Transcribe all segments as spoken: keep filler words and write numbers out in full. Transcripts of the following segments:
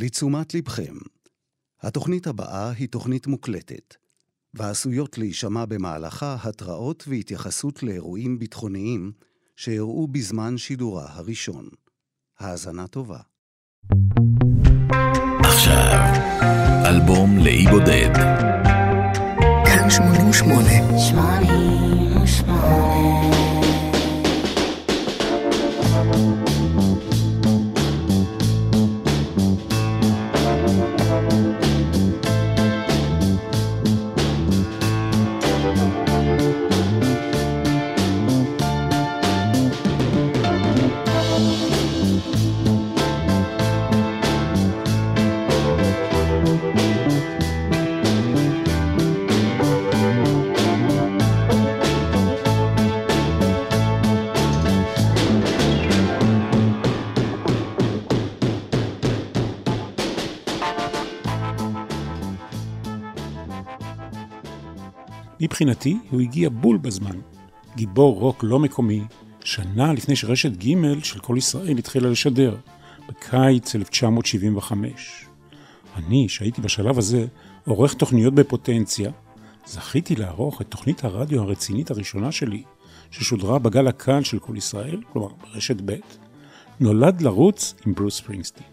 לתשומת לבכם, התוכנית הבאה היא תוכנית מוקלטת, ועשויות להישמע במהלכה התראות והתייחסות לאירועים ביטחוניים שאירעו בזמן שידורה הראשון. האזנה טובה. עכשיו, אלבום לאי בודד. כאן שמונים ושמונה. שמונים ושמונה. מבחינתי הוא הגיע בול בזמן, גיבור רוק לא מקומי, שנה לפני שרשת ג' של קול ישראל התחילה לשדר, בקיץ אלף תשע מאות שבעים וחמש. אני, שהייתי בשלב הזה, עורך תוכניות בפוטנציה, זכיתי לערוך את תוכנית הרדיו הרצינית הראשונה שלי, ששודרה בגל הקל של קול ישראל, כלומר ברשת ב', נולד לרוץ עם ברוס ספרינגסטין.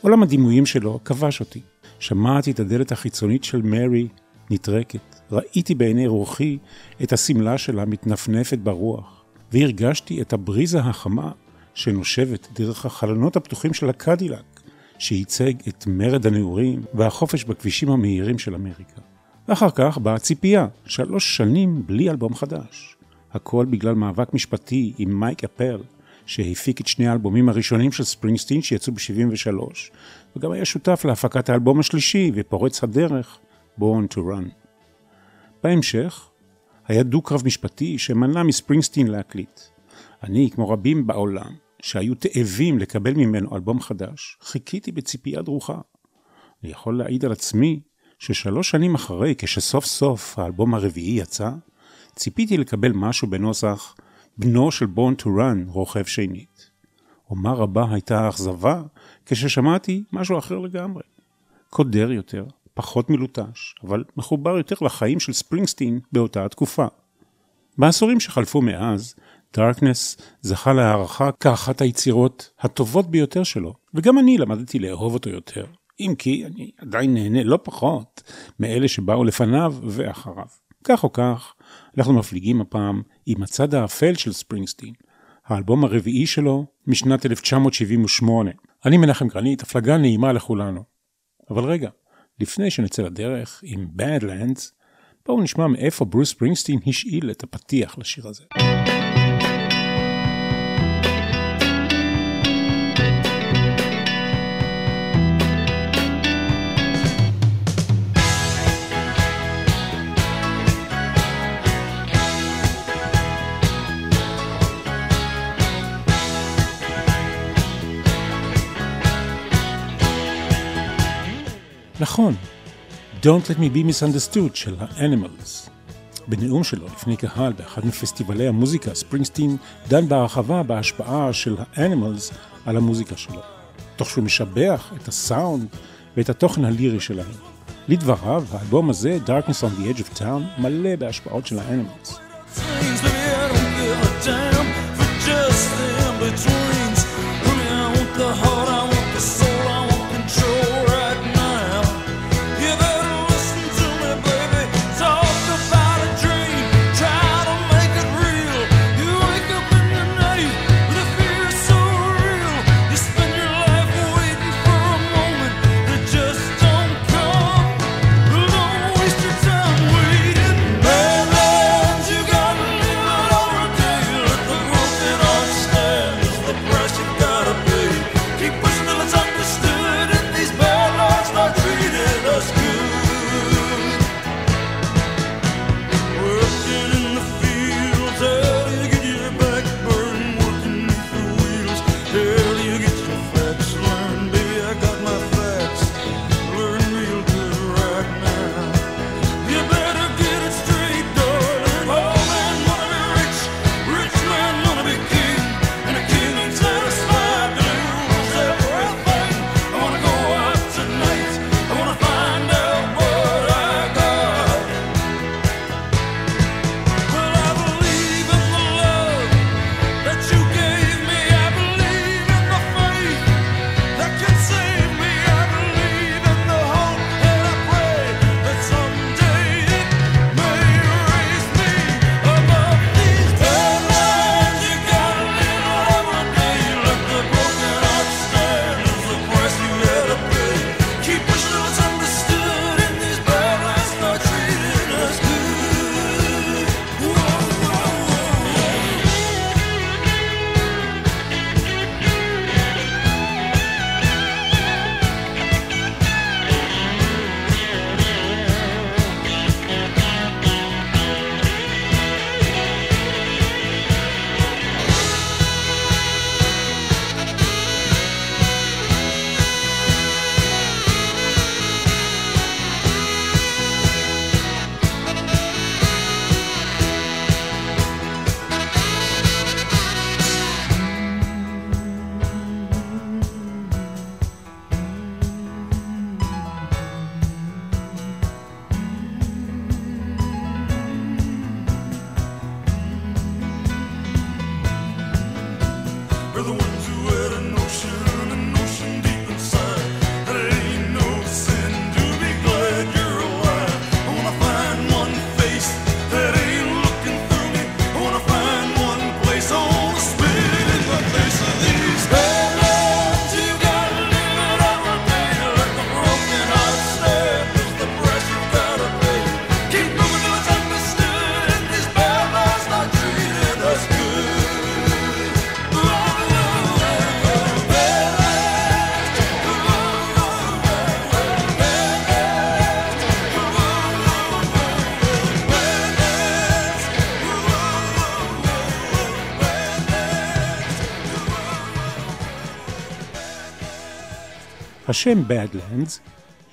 עולם הדימויים שלו כבש אותי, שמעתי את הדלת החיצונית של מרי נטרקת, ראיתי בעיני רוחי את הסמלה שלה מתנפנפת ברוח, והרגשתי את הבריזה החמה שנושבת דרך החלונות הפתוחים של הקדילק, שייצג את מרד הנעורים והחופש בכבישים המהירים של אמריקה. ואחר כך באה ציפייה, שלוש שנים בלי אלבום חדש. הכל בגלל מאבק משפטי עם מייק אפל, שהפיק את שני האלבומים הראשונים של ספרינגסטין שיצאו ב-שבעים ושלוש, וגם היה שותף להפקת האלבום השלישי ופורץ הדרך, Born to Run. בהמשך, היה דו-קרב משפטי שמנע מספרינגסטין להקליט. אני, כמו רבים בעולם, שהיו תאבים לקבל ממנו אלבום חדש, חיכיתי בציפייה דרוכה. אני יכול להעיד על עצמי ששלוש שנים אחרי, כשסוף סוף האלבום הרביעי יצא, ציפיתי לקבל משהו בנוסח בנו של Born to Run, רוכב שנית. ומה רבה הייתה האכזבה כששמעתי משהו אחר לגמרי. קודר יותר. פחות מלוטש, אבל מחובר יותר לחיים של ספרינגסטין באותה התקופה. בעשורים שחלפו מאז, Darkness זכה להערכה כאחת היצירות הטובות ביותר שלו, וגם אני למדתי לאהוב אותו יותר, אם כי אני עדיין נהנה לא פחות מאלה שבאו לפניו ואחריו. כך או כך, אנחנו מפליגים הפעם עם הצד האפל של ספרינגסטין, האלבום הרביעי שלו משנת אלף תשע מאות שבעים ושמונה. אני מנחם גרנית, הפלגה נעימה לכולנו. אבל רגע, לפני שנצא לדרך עם Badlands, בואו נשמע מאיפה ברוס ספרינגסטין השאיל את הפתיח לשיר הזה. נכון, Don't Let Me Be Misunderstood של ה-Animals. בנאום שלו לפני קהל באחד מפסטיבלי המוזיקה, ספרינגסטין דן בהרחבה בהשפעה של ה-Animals על המוזיקה שלו, תוך שהוא משבח את הסאונד ואת התוכן הלירי שלהם. לדבריו, האלבום הזה, Darkness on the Edge of Town, מלא בהשפעות של ה-Animals. השם Badlands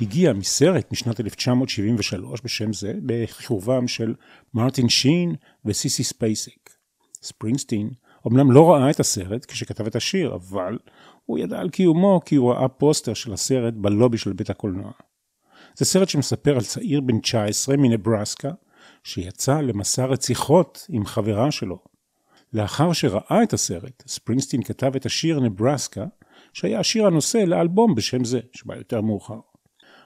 הגיע מסרט משנת אלף תשע מאות שבעים ושלוש בשם זה, בכיכובם של מרטין שין וסיסי ספייסק. ספרינגסטין אומנם לא ראה את הסרט כשכתב את השיר, אבל הוא ידע על קיומו כי הוא ראה פוסטר של הסרט בלובי של בית הקולנוע. זה סרט שמספר על צעיר בן תשע עשרה מנברסקה, שיצא למסע רציחות עם חברה שלו. לאחר שראה את הסרט, ספרינגסטין כתב את השיר נברסקה, שהיה השיר הנושא לאלבום בשם זה, שבא יותר מאוחר.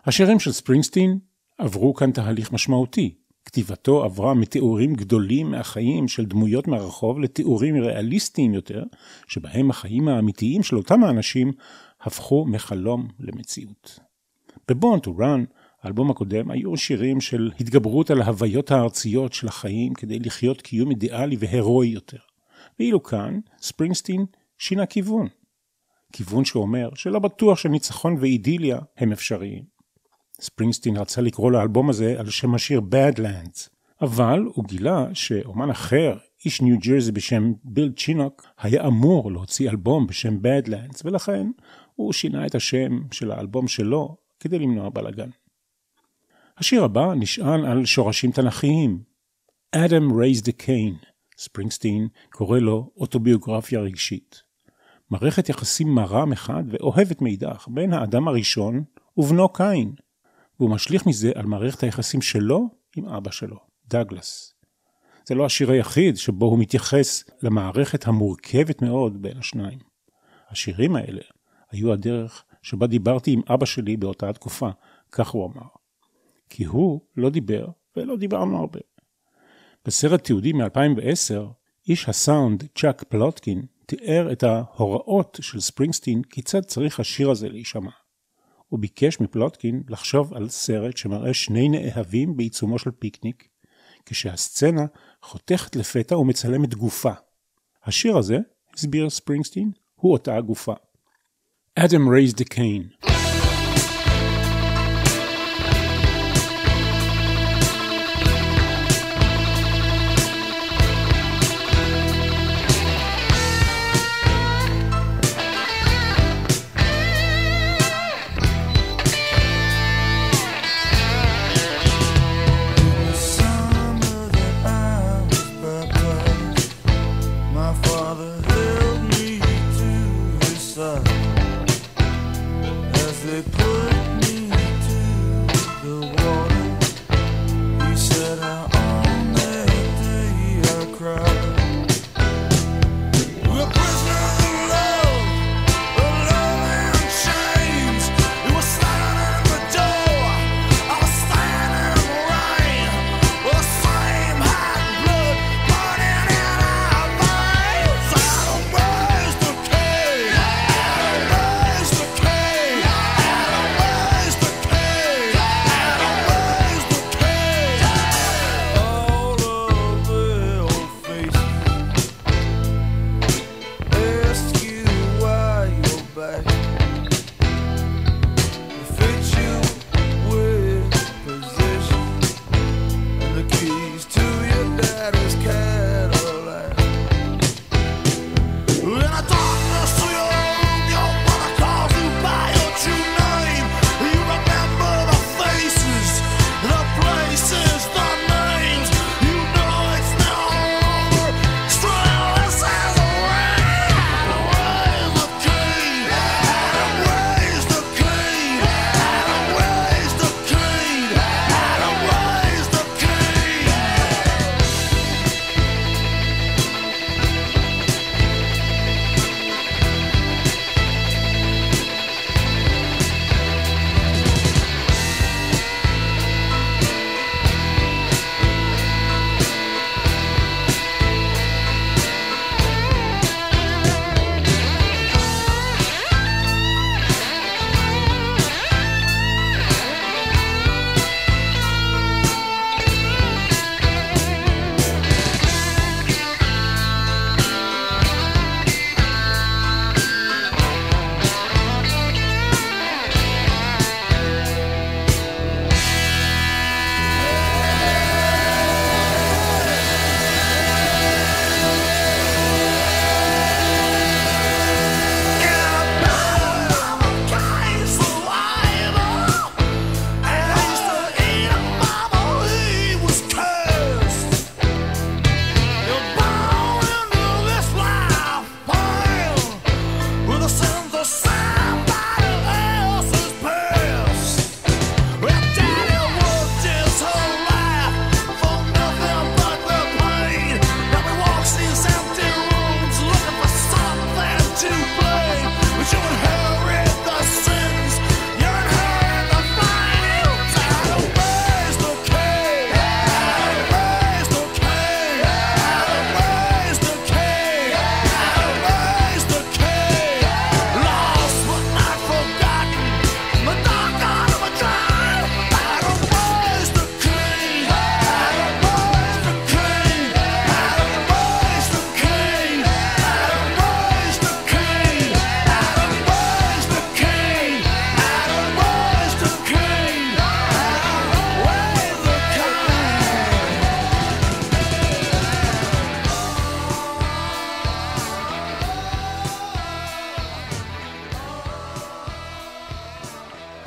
השירים של ספרינגסטין עברו כאן תהליך משמעותי. כתיבתו עברה מתיאורים גדולים מהחיים של דמויות מהרחוב לתיאורים ריאליסטיים יותר, שבהם החיים האמיתיים של אותם האנשים הפכו מחלום למציאות. ב-Born to Run, האלבום הקודם, היו שירים של התגברות על ההוויות הארציות של החיים כדי לחיות קיום אידיאלי והרואי יותר. ואילו כאן, ספרינגסטין שינה כיוון. כיוון שאומר שלא בטוח שניצחון ואידיליה הם אפשריים. ספרינגסטין רצה לקרוא לאלבום הזה על שם השיר Badlands, אבל הוא גילה שאומן אחר, איש ניו ג'רזי בשם ביל צ'ינוק, היה אמור להוציא אלבום בשם Badlands, ולכן הוא שינה את השם של האלבום שלו כדי למנוע בלגן. השיר הבא נשען על שורשים תנכיים. Adam Raised a Cain, ספרינגסטין קורא לו אוטוביוגרפיה רגשית. מערכת יחסים מרה מחד ואוהבת מידך בין האדם הראשון ובנו קין, והוא משליך מזה על מערכת היחסים שלו עם אבא שלו, דאגלס. זה לא השיר היחיד שבו הוא מתייחס למערכת המורכבת מאוד בין השניים. השירים האלה היו הדרך שבה דיברתי עם אבא שלי באותה התקופה, כך הוא אמר. כי הוא לא דיבר ולא דיברנו הרבה. בסרט תיעודי מ-אלפיים ועשר, איש הסאונד צ'אק פלוטקין תיאר את ההוראות של ספרינגסטין כיצד צריך השיר הזה להישמע. הוא ביקש מפלוטקין לחשוב על סרט שמראה שני נאהבים בעיצומו של פיקניק, כשהסצנה חותכת לפתע ומצלמת גופה. השיר הזה, הסביר ספרינגסטין, הוא אותה הגופה. Adam Raised a Cain.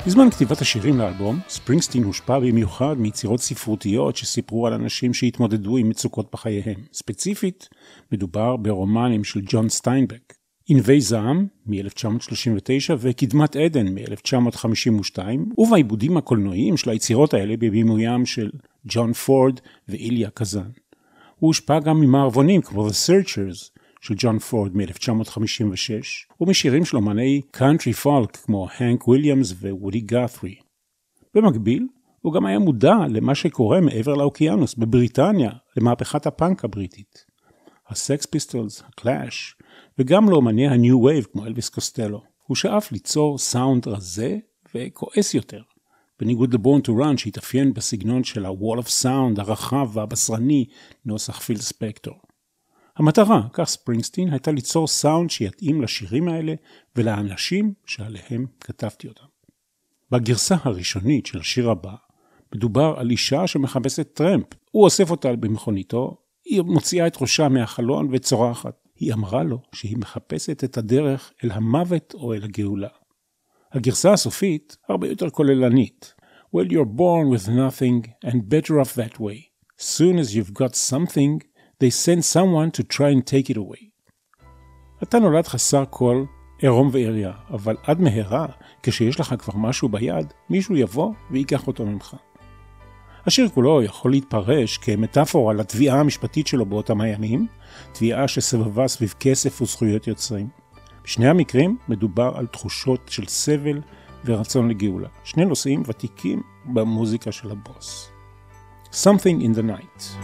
בזמן כתיבת השירים לאלבום, ספרינגסטין הושפע במיוחד מיצירות ספרותיות שסיפרו על אנשים שהתמודדו עם מצוקות בחייהם. ספציפית, מדובר ברומנים של ג'ון סטיינבק. ענבי זעם מ-אלף תשע מאות שלושים ותשע וקדמת עדן מ-אלף תשע מאות חמישים ושתיים, ובעיבודים הקולנועיים של היצירות האלה בבימוים של ג'ון פורד ואיליה קזן. הוא הושפע גם ממערבונים כמו The Searchers של ג'ון פורד מ-אלף תשע מאות חמישים ושש, ומשירים של אמני קאנטרי פולק כמו הנק וויליאמס ווודי גאת'רי. במקביל, הוא גם היה מודע למה שקורה מעבר לאוקיינוס בבריטניה, למהפכת הפאנק הבריטית. הסקס פיסטולס, הקלאש, וגם לאומני הניו וייב כמו אלביס קוסטלו. הוא שאף ליצור סאונד רזה וכועס יותר. בניגוד ל-Born to Run שהתאפיין בסגנון של ה-Wall of Sound הרחב והבשרני נוסח פיל ספקטור. המטרה, כך ספרינגסטין, הייתה ליצור סאונד שיתאים לשירים האלה ולאנשים שעליהם כתבתי אותם. בגרסה הראשונית של השיר הבא, מדובר על אישה שמחפשת טרמפ. הוא אוסף אותה במכוניתו, היא מוציאה את ראשה מהחלון וצורחת. היא אמרה לו שהיא מחפשת את הדרך אל המוות או אל הגאולה. הגרסה הסופית הרבה יותר כוללנית. Well, you're born with nothing and better off that way. Soon as you've got something, they send someone to try and take it away. אתה נולד חסר כל, עירום ועירייה, אבל עד מהרה, כשיש לך כבר משהו ביד, מישהו יבוא ויקח אותו ממך. השיר כולו יכול להתפרש כמטאפורה לתביעה המשפטית שלו באותם הימים, תביעה שסבבה סביב כסף וזכויות יוצרים. בשני המקרים מדובר על תחושות של סבל ורצון לגאולה, שני נושאים ותיקים במוזיקה של הבוס. Something in the Night.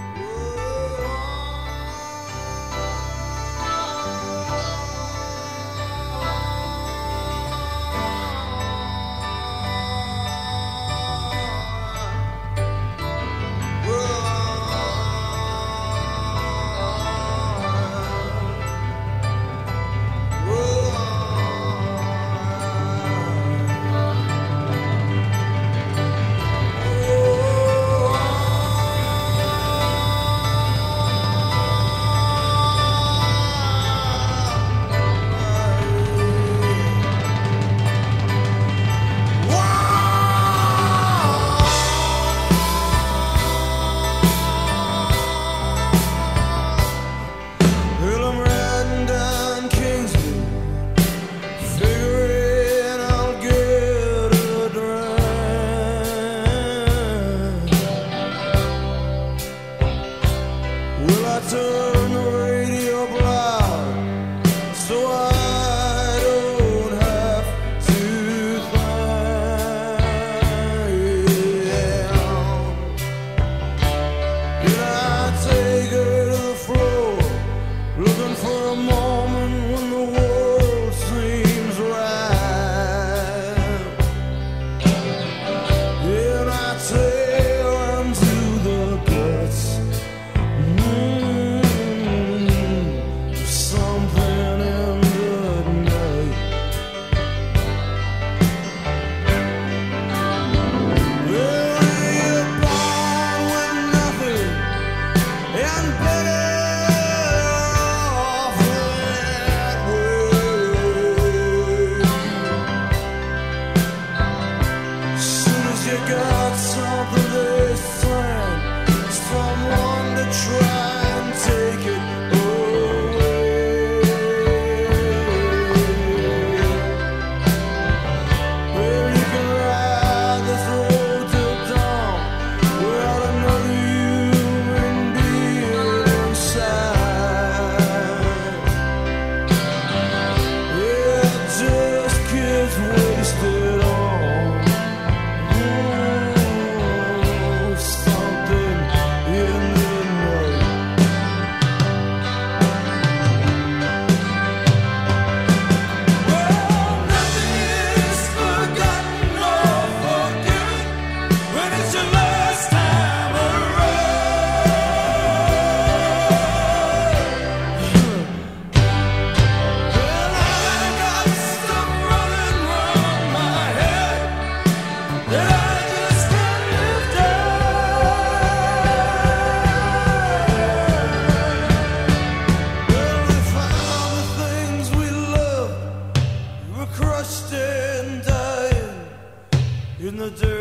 in the dirt.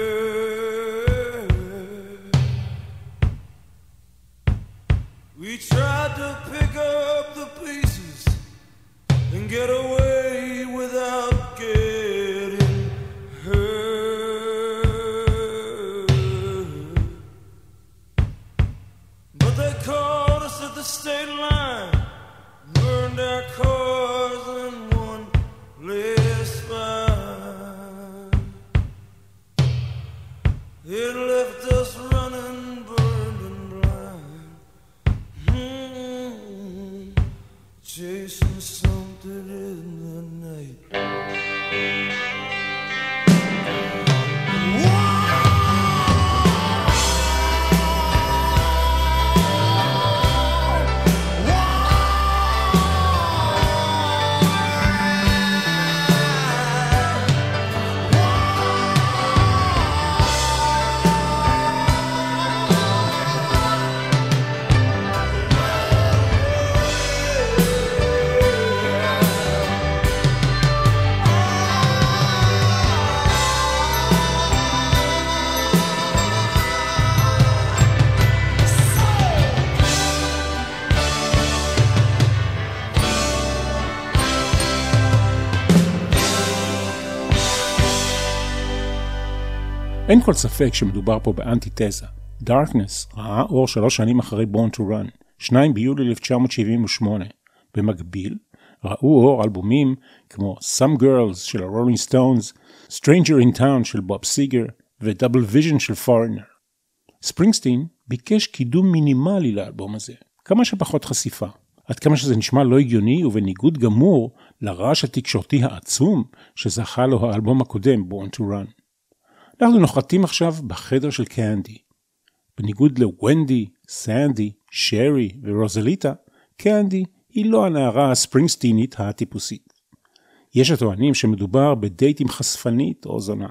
We tried to pick up the pieces and get away without getting hurt. But they caught us at the state line, burned our cars and one less fine. It left us running, burned and blind, mm-hmm. chasing something in the night. אין כל ספק שמדובר פה באנטיתזה. דארקנס ראה אור שלוש שנים אחרי Born to Run, השני ביולי אלף תשע מאות שבעים ושמונה. במקביל, ראו אור אלבומים כמו Some Girls של הרולינג סטונס, Stranger in Town של בוב סיגר ו-Double Vision של פורינר. ספרינגסטין ביקש קידום מינימלי לאלבום הזה, כמה שפחות חשיפה. עד כמה שזה נשמע לא הגיוני ובניגוד גמור לרעש התקשורתי העצום שזכה לו האלבום הקודם Born to Run. אנחנו נוחתים עכשיו בחדר של קנדי. בניגוד לוונדי, סנדי, שרי ורוזליטה, קנדי היא לא הנערה הספרינגסטינית הטיפוסית. יש הטוענים שמדובר בדייטים חשפנית או זונה.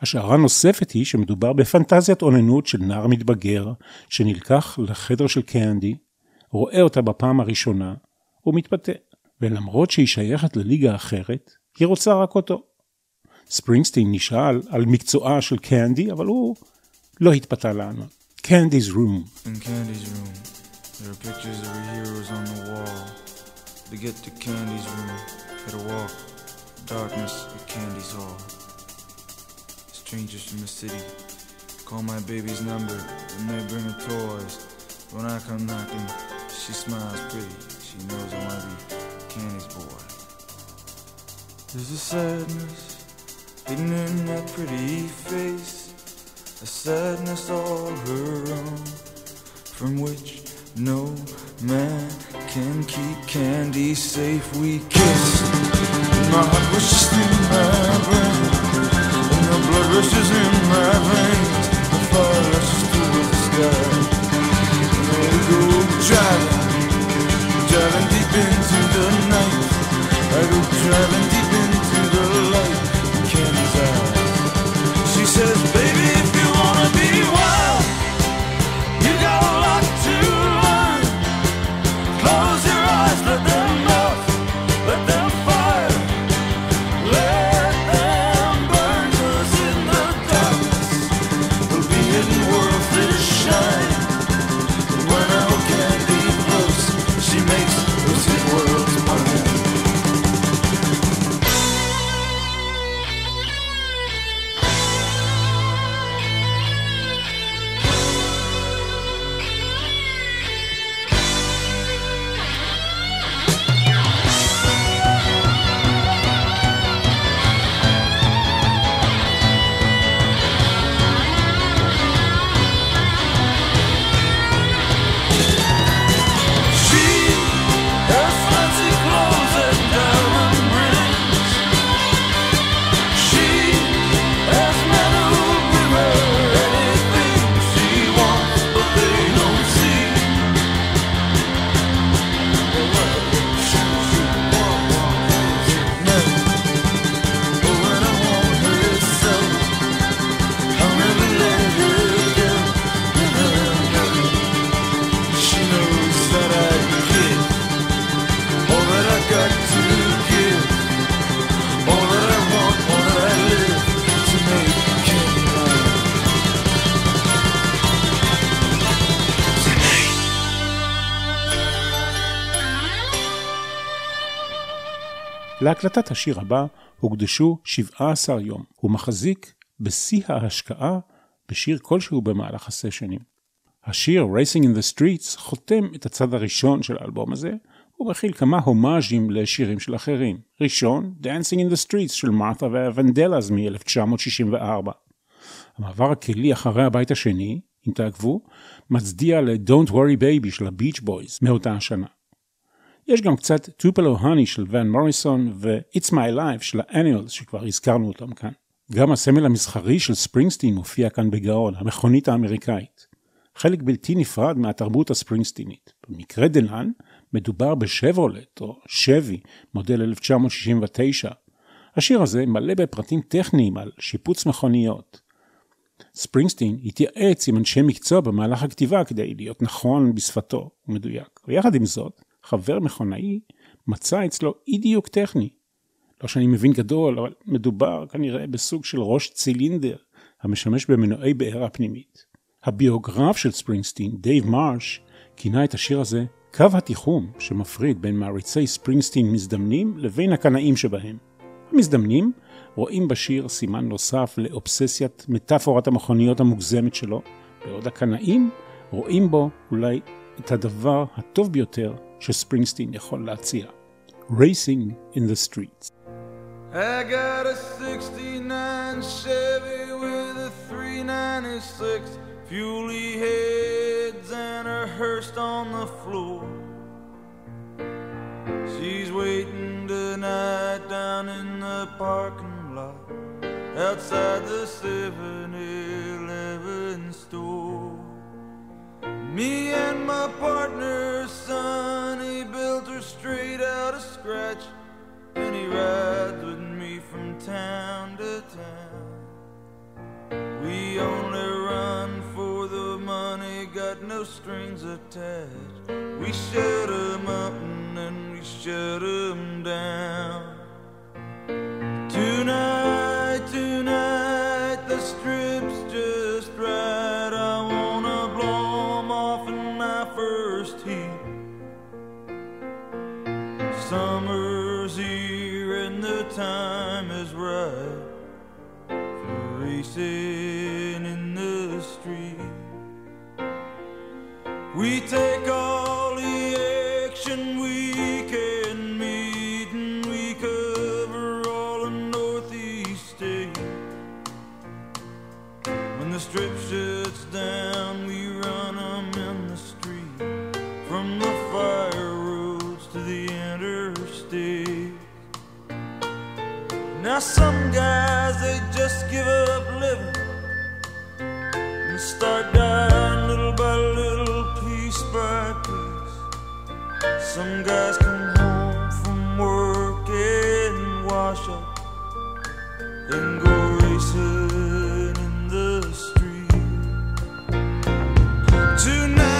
השערה נוספת היא שמדובר בפנטזיית אוננות של נער מתבגר שנלקח לחדר של קנדי, רואה אותה בפעם הראשונה ומתפתה. ולמרות שהיא שייכת לליגה אחרת, היא רוצה רק אותו. ספרינגסטין נשאל על מקצועה של קנדי, אבל הוא לא התפתה לענות. Candy's Room. In Candy's Room, there are pictures of our heroes on the wall. To get to Candy's Room, gotta walk. Darkness at Candy's Hall. Strangers from the city call my baby's number and they bring her toys. When I come knocking, she smiles pretty. She knows I wanna be Candy's boy. There's a sadness hidden in that pretty face, a sadness all her own, from which no man can keep Candy safe. We kissed, and my heart was just in my brain, and the blood rushes in my veins, the fire rushes through the sky, and I go driving, driving deep into the night, I go driving deep into the light. She says, baby, if you wanna be wild, you got a lot to learn. Close your eyes, let them melt, let them fire, let them burn. 'Cause in the dark להקלטת השיר הבא הוקדשו שבעה עשר יום. הוא מחזיק בשיא ההשקעה בשיר כלשהו במהלך הסשנים. השיר Racing in the Streets חותם את הצד הראשון של האלבום הזה, ומכיל כמה הומאז'ים לשירים של אחרים. ראשון, Dancing in the Streets של מרתה והוונדלאז מ-אלף תשע מאות שישים וארבע. המעבר הכלי אחרי הבית השני, אם תעקבו, מצדיע ל-Don't Worry Baby של הביץ' בויז מאותה השנה. יש גם קצת Tupelo Honey של ון מוריסון ו-It's My Life של ה-Animals שכבר הזכרנו אותם כאן. גם הסמל המסחרי של ספרינגסטין מופיע כאן בגאון, המכונית האמריקאית. חלק בלתי נפרד מהתרבות הספרינגסטינית. במקרה דנן מדובר בשברולט או שבי מודל אלף תשע מאות שישים ותשע. השיר הזה מלא בפרטים טכניים על שיפוץ מכוניות. ספרינגסטין התייעץ עם אנשי מקצוע במהלך הכתיבה כדי להיות נכון בשפתו ומדויק. ויחד עם זאת, חבר מכונאי מצא אצלו אי דיוק טכני. לא שאני מבין גדול, אבל מדובר כנראה בסוג של ראש צילינדר המשמש במנועי בעירה פנימית. הביוגרף של ספרינגסטין, דייב מרש, כינה את השיר הזה קו התיחום שמפריד בין מעריצי ספרינגסטין מזדמנים לבין הקנאים שבהם. המזדמנים רואים בשיר סימן נוסף לאובססיית מטאפורת המכוניות המוגזמת שלו, בעוד הקנאים רואים בו אולי את הדבר הטוב ביותר שספרינגסטין יכול להציע. Racing in the Streets. I got a sixty-nine Chevy with a three ninety-six Fuley heads and her Hearst on the floor. She's waiting tonight down in the parking lot outside the seven eleven store. Me and my partner's son, he built her straight out of scratch, and he rides with me from town to town. We only run for the money, got no strings attached. We shut him up and then we shut him down. Tonight, tonight, the strip's just right. I wanna blow him off in my first heat. Summer's here and the time is right for racing in the street. We take all the action we can meet, and we cover all the northeast state. When the strip shuts down, we run them in the street, from the fire roads to the interstate. Now some guys, they just give up living and start dying little by little. Some guys come home from work and wash up and go racing in the street. Tonight.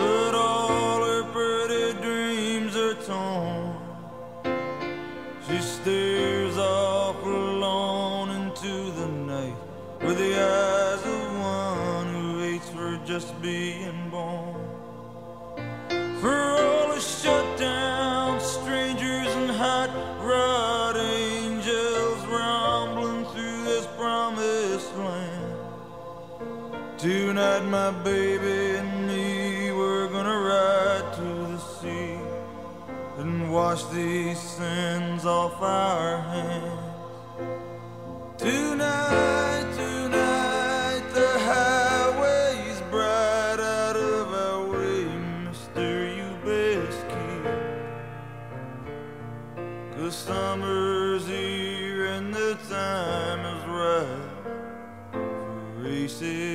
but all her pretty dreams are torn. She stares off alone into the night with the eyes of one who waits for just being born. For all the shut down strangers and hot rod angels rambling through this promised land, tonight my baby and me, we're gonna ride to the sea and wash these sins off our hands. Tonight, tonight, the highway's bright, out of our way, mister, you best keep. 'Cause summer's here and the time is right for racing.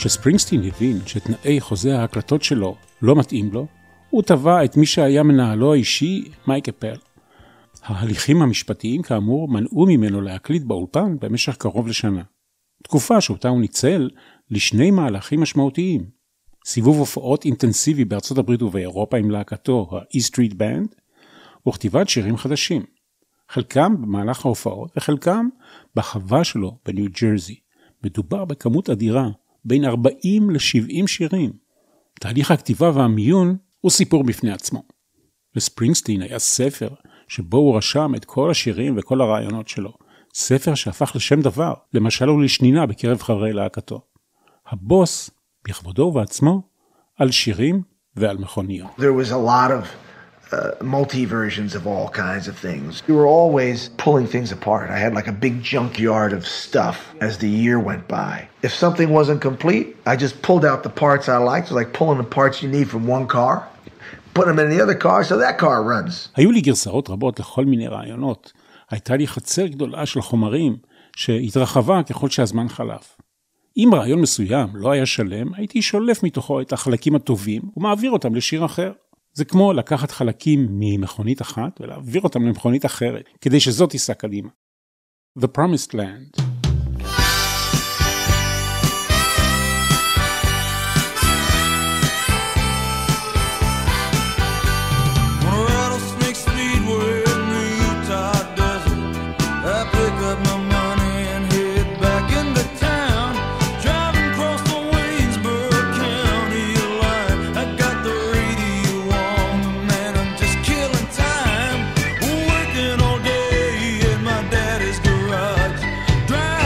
כשספרינגסטין הבין שתנאי חוזה ההקלטות שלו לא מתאים לו, הוא תבע את מי שהיה מנהלו האישי, מייק אפל. ההליכים המשפטיים כאמור מנעו ממנו להקליט באולפן במשך קרוב לשנה. תקופה שאותה הוא ניצל לשני מהלכים משמעותיים. סיבוב הופעות אינטנסיבי בארצות הברית ובאירופה עם להקתו, ה-E-Street Band, וכתיבת שירים חדשים. חלקם במהלך ההופעות וחלקם בחווה שלו בניו ג'רזי. מדובר בכמות אדירה. בין ארבעים ל-שבעים שירים. תהליך הכתיבה והמיון הוא סיפור בפני עצמו. לספרינגסטין היה ספר שבו הוא רשם את כל השירים וכל הרעיונות שלו. ספר שהפך לשם דבר, למשל הוא לשנינה בקרב חברי להקתו. הבוס, בכבודו ובעצמו, על שירים ועל מכוניות. There was a lot of Uh, multi-versions of all kinds of things. We were always pulling things apart. I had like a big junkyard of stuff as the year went by. If something wasn't complete, I just pulled out the parts I liked. It was like pulling the parts you need from one car, putting them in the other car so that car runs. היו לי גרסאות רבות לכל מיני רעיונות. הייתה לי חצר גדולה של חומרים שהתרחבה ככל שהזמן חלף. אם רעיון מסוים לא היה שלם, הייתי שולף מתוכו את החלקים הטובים ומעביר אותם לשיר אחר. זה כמו לקחת חלקים ממכונית אחת ולהעביר אותם למכונית אחרת, כדי שזאת תיסע קדימה. The Promised Land. Drive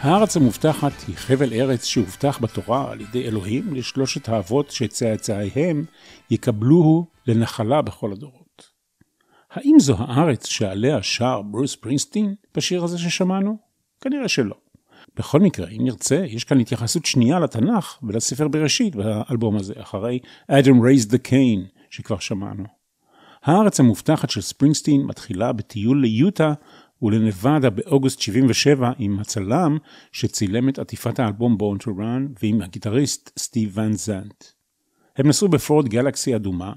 הארץ המובטחת היא חבל ארץ שהובטח בתורה על ידי אלוהים לשלושת האבות שצאצאיהם יקבלוהו לנחלה בכל הדורות. האם זו הארץ שעליה שר ברוס ספרינגסטין בשיר הזה ששמענו? כנראה שלא. בכל מקרה, אם נרצה, יש כאן התייחסות שנייה לתנ"ך ולספר בראשית באלבום הזה, אחרי Adam Raised a Cain שכבר שמענו. הארץ המובטחת של ספרינגסטין מתחילה בטיול ליוטה ולנבדה באוגוסט שבעים ושבע עם הצלם שצילם את עטיפת האלבום Born to Run ועם הגיטריסט סטיב ון זנט. הם נסעו בפורד גלקסי אדומה,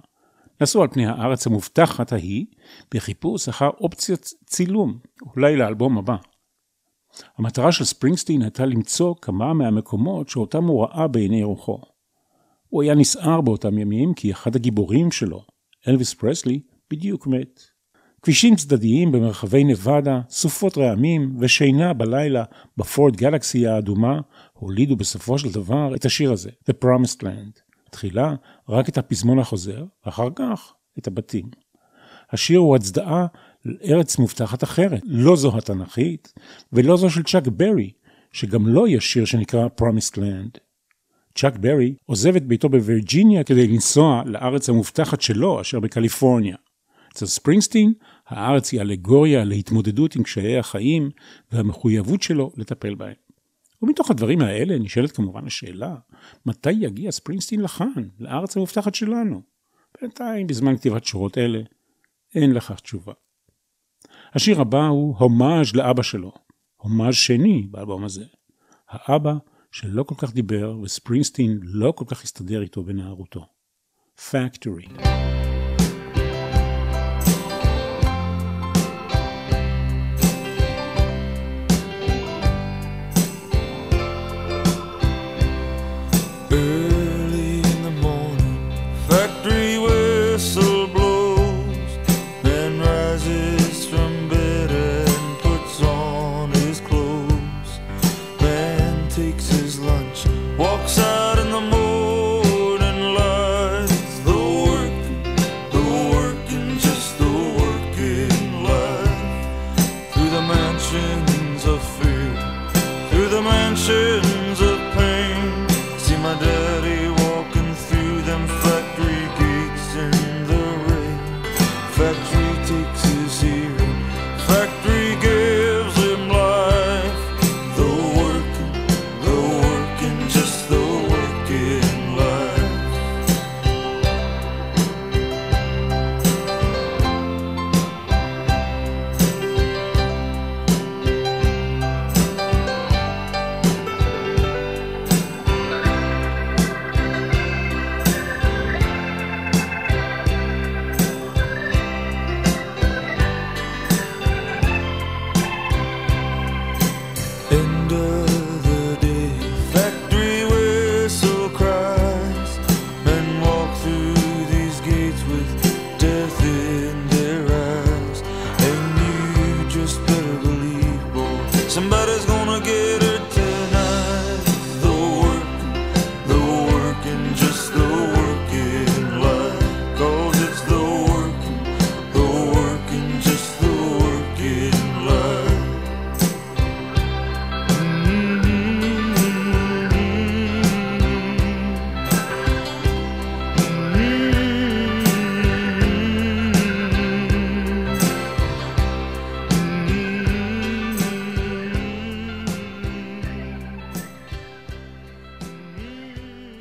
נסעו על פני הארץ המובטחת ההיא בחיפוש אחר אופציית צילום, אולי לאלבום הבא. המטרה של ספרינגסטין הייתה למצוא כמה מהמקומות שאותם הוא ראה בעיני רוחו. הוא היה נסער באותם ימים כי אחד הגיבורים שלו, אלוויס פרסלי, בדיוק מת. כבישים צדדיים במרחבי נבדה, סופות רעמים ושינה בלילה בפורד גלקסי האדומה הולידו בסופו של דבר את השיר הזה, The Promised Land. תחילה רק את הפזמון החוזר, ואחר כך את הבתים. השיר הוא הצדעה לארץ מובטחת אחרת, לא זו התנכית ולא זו של צ'אק ברי, שגם לא יש שיר שנקרא Promised Land. צ'אק ברי עוזב את ביתו בווירג'יניה כדי לנסוע לארץ המובטחת שלו אשר בקליפורניה. אצל ספרינגסטין, הארץ היא אלגוריה להתמודדות עם קשיי החיים והמחויבות שלו לטפל בהם. ומתוך הדברים האלה נשאלת כמובן השאלה, מתי יגיע ספרינגסטין לכאן, לארץ המובטחת שלנו? בינתיים, בזמן כתיבת שורות אלה, אין לכך תשובה. השיר הבא הוא הומאז' לאבא שלו, הומאז' שני באלבום הזה. האבא שלא כל כך דיבר וספרינגסטין לא כל כך הסתדר איתו בנערותו. Factory.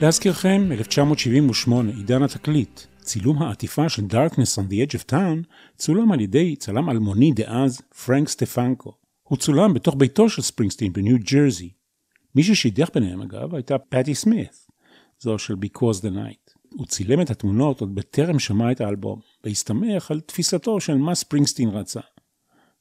להזכירכם, אלף תשע מאות שבעים ושמונה, עידן התקליט, צילום העטיפה של Darkness on the Edge of Town, צולם על ידי צלם אלמוני דאז, פרנק סטפנקו. הוא צולם בתוך ביתו של ספרינגסטין בניו ג'רזי. מי ששידך ביניהם אגב הייתה פאטי סמית, זו של Because the Night. הוא צילם את התמונות עוד בטרם שמע את האלבום, והסתמך על תפיסתו של מה ספרינגסטין רצה.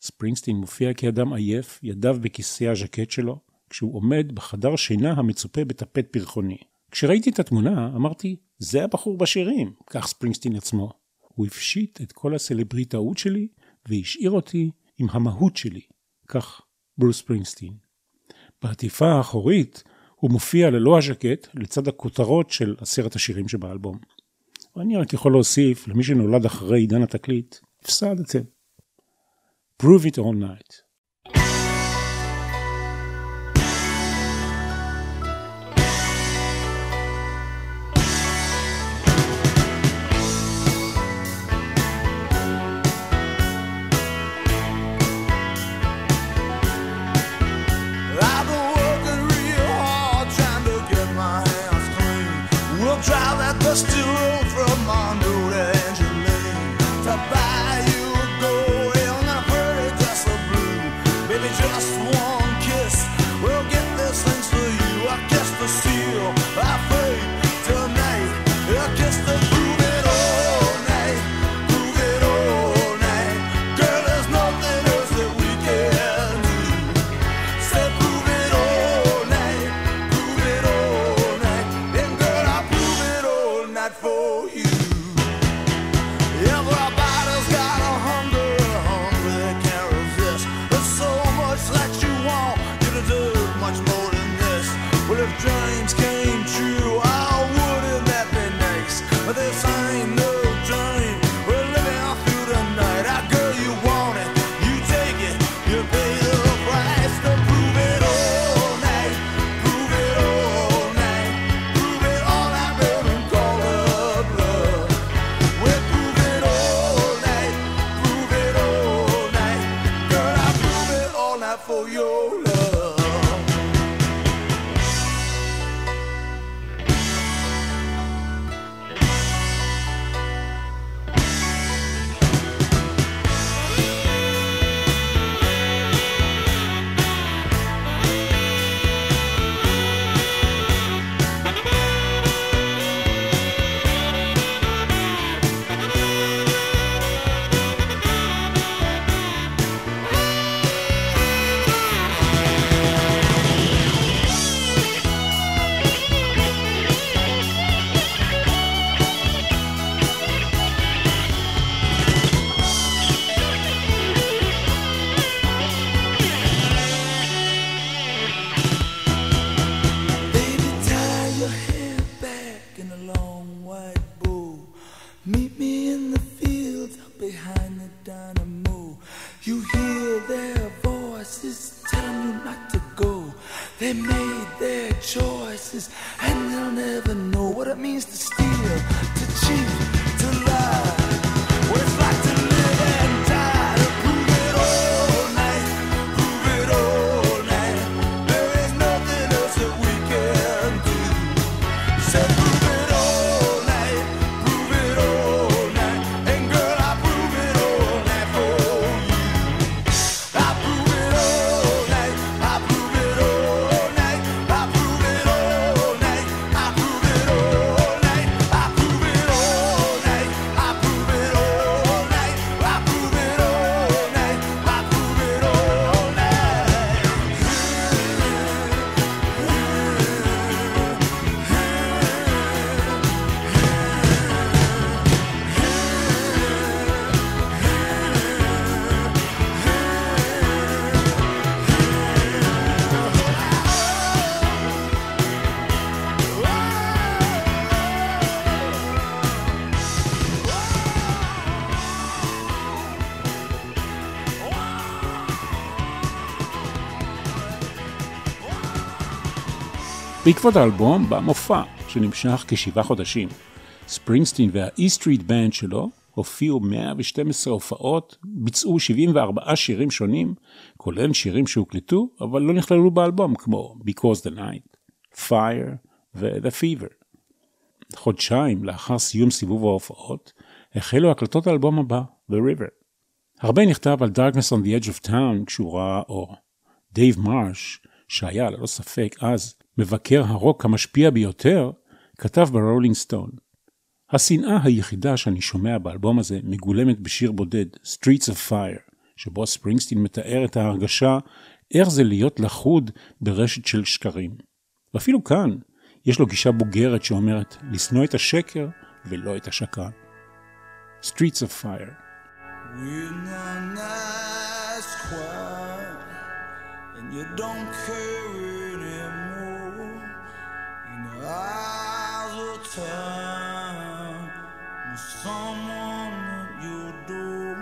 ספרינגסטין מופיע כאדם עייף, ידיו בכיסא הז'קט שלו, כשהוא עומד בחדר שינה המצופה בטפט פרחוני. כשראיתי את התמונה, אמרתי, זה הבחור בשירים, כך ספרינגסטין עצמו. הוא הפשיט את כל הסלבריטאות שלי, והשאיר אותי עם המהות שלי, כך ברוס ספרינגסטין. בעטיפה האחורית, הוא מופיע ללא הז'קט, לצד הכותרות של עשרת השירים שבאלבום. ואני רק יכול להוסיף, למי שנולד אחרי עידן התקליט, הפסד אצל. Prove it all night. just let you walk. You deserve much more than this. Well, if dreams came true, oh, wouldn't that be nice? But this ain't no dream. We're living all through the night. Our girl, you want it, you take it, you pay the price. To prove it all night, prove it all night, prove it all night, baby, call up love. We'll prove it all night, prove it all night, girl, I'll prove it all night for your love. בעקבות האלבום בא מופע שנמשך כשבעה חודשים. ספרינגסטין והאי-סטריט בנד שלו הופיעו מאה ושתים עשרה הופעות, ביצעו שבעים וארבעה שירים שונים, כולל שירים שהוקלטו, אבל לא נכללו באלבום, כמו Because the Night, Fire ו-The Fever. חודשיים לאחר סיום סיבוב ההופעות, החלו הקלטות האלבום הבא, The River. הרבה נכתב על Darkness on the Edge of Town כשהוא ראה אור. דייב מרש, שהיה ללא ספק אז מבקר הרוק המשפיע ביותר, כתב ברולינג סטון: השנאה היחידה שאני שומע באלבום הזה מגולמת בשיר בודד, Streets of Fire, שבו ספרינגסטין מתאר את ההרגשה איך זה להיות לחוד ברשת של שקרים. ואפילו כאן יש לו גישה בוגרת שאומרת לשנוא את השקר ולא את השקרן. Streets of Fire. And you don't care anymore. In the eyes of time, there's someone at your door,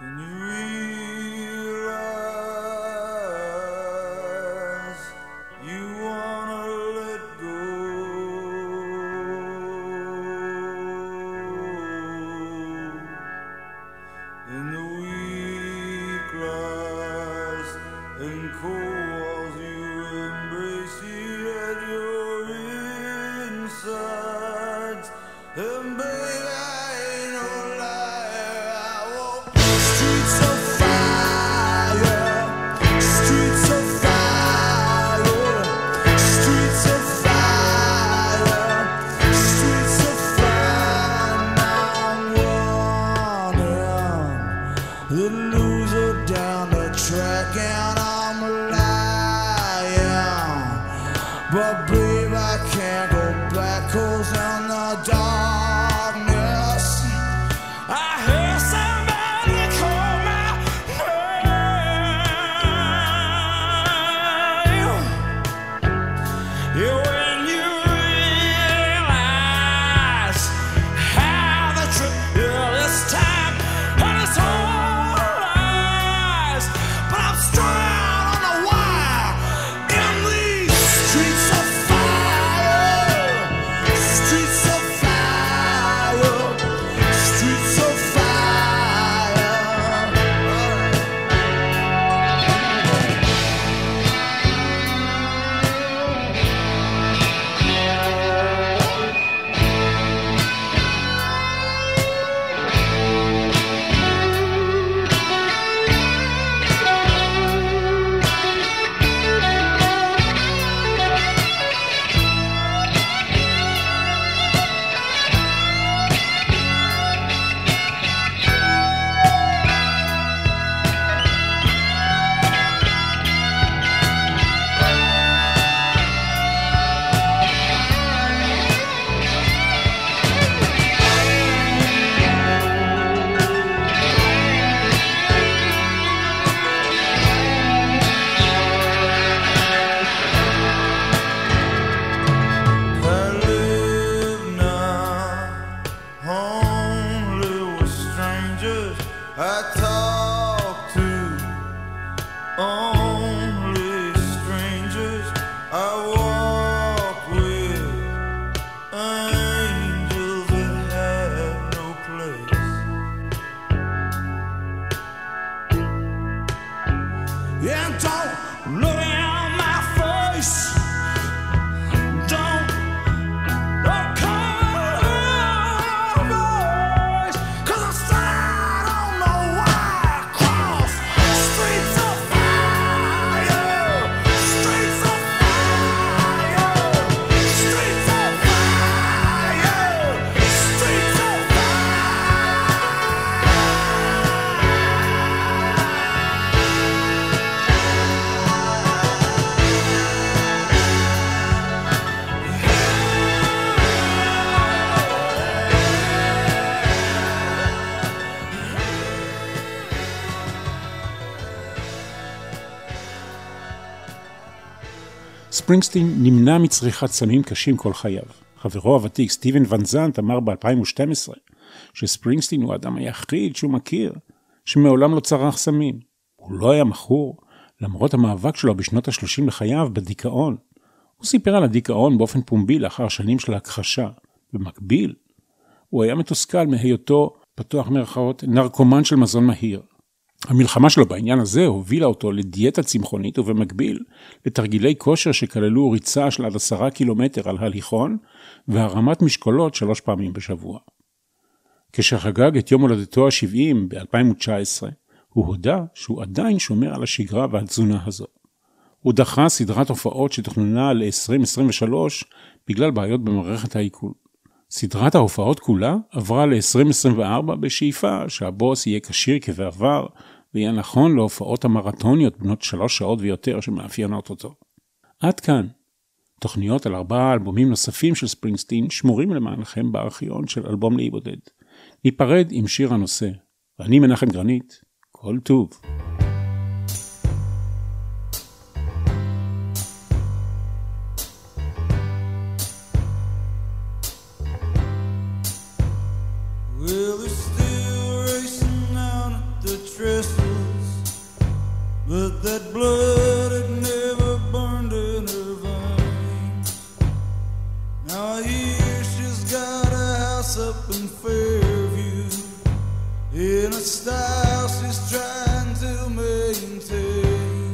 and you realize you wanna let go. And the weak rise and cause you embrace it at your insides, and baby, I ain't no liar, I walk streets of fire, streets of fire, streets of fire, streets of fire, I'm running the loser down the track, and but babe, I can't go back, 'cause I'm the darkness. I hear somebody call my name. ספרינגסטין נמנע מצריכת סמים קשים כל חייו. חברו הוותיק סטיבן ון זנט אמר ב-אלפיים ושתים עשרה שספרינגסטין הוא האדם היחיד שהוא מכיר שמעולם לא צרך סמים. הוא לא היה מכור, למרות המאבק שלו בשנות ה-שלושים לחייו בדיכאון. הוא סיפר על הדיכאון באופן פומבי לאחר שנים של הכחשה. במקביל, הוא היה מתוסכל מהיותו פתוח מרכאות נרקומן של מזון מהיר. המלחמה שלו בעניין הזה הובילה אותו לדיאטה צמחונית ובמקביל לתרגילי כושר שכללו ריצה של עד עשרה קילומטר על הליכון והרמת משקולות שלוש פעמים בשבוע. כשחגג את יום הולדתו ה-שבעים ב-אלפיים ותשע עשרה, הוא הודע שהוא עדיין שומר על השגרה והתזונה הזו. הוא דחה סדרת הופעות שתוכננה ל-עשרים עשרים ושלוש בגלל בעיות במערכת העיכול. סדרת ההופעות כולה עברה ל-עשרים עשרים וארבע בשאיפה שהבוס יהיה קשיר כבעבר ויהיה נכון להופעות המרתוניות בנות שלוש שעות ויותר שמאפיינות אותו. עד כאן, תוכניות על ארבעה אלבומים נוספים של ספרינגסטין שמורים למענכם בארכיון של אלבום להיבודד. ניפרד עם שיר הנושא. ואני מנחם גרנית, כל טוב. But that blood had never burned in her veins. Now I hear she's got a house up in Fairview, in a style she's trying to maintain.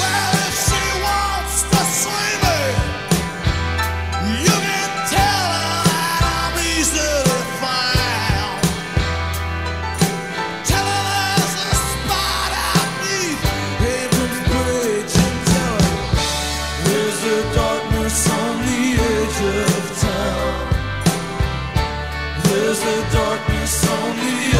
Well, if she wants to see me, you can tell her that I'm easily found. Tell her there's a darkness on the edge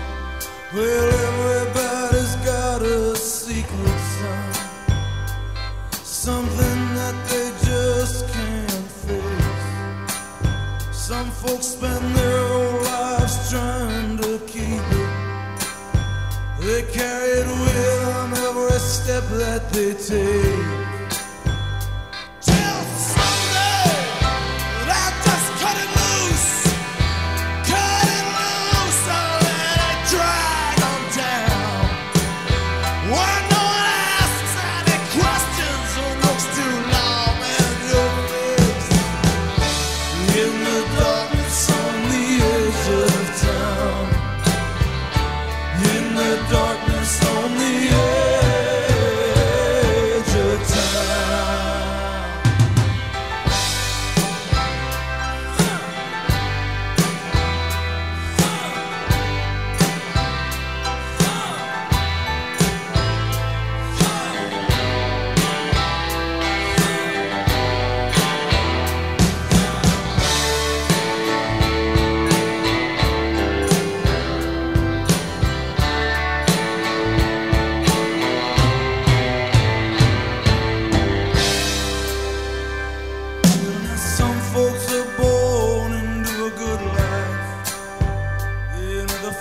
of town. Well, everybody's got a secret sign, something that they just can't face. Some folks spend their whole lives trying to keep it. They carry it with them every step that they take.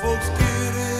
Folks get it.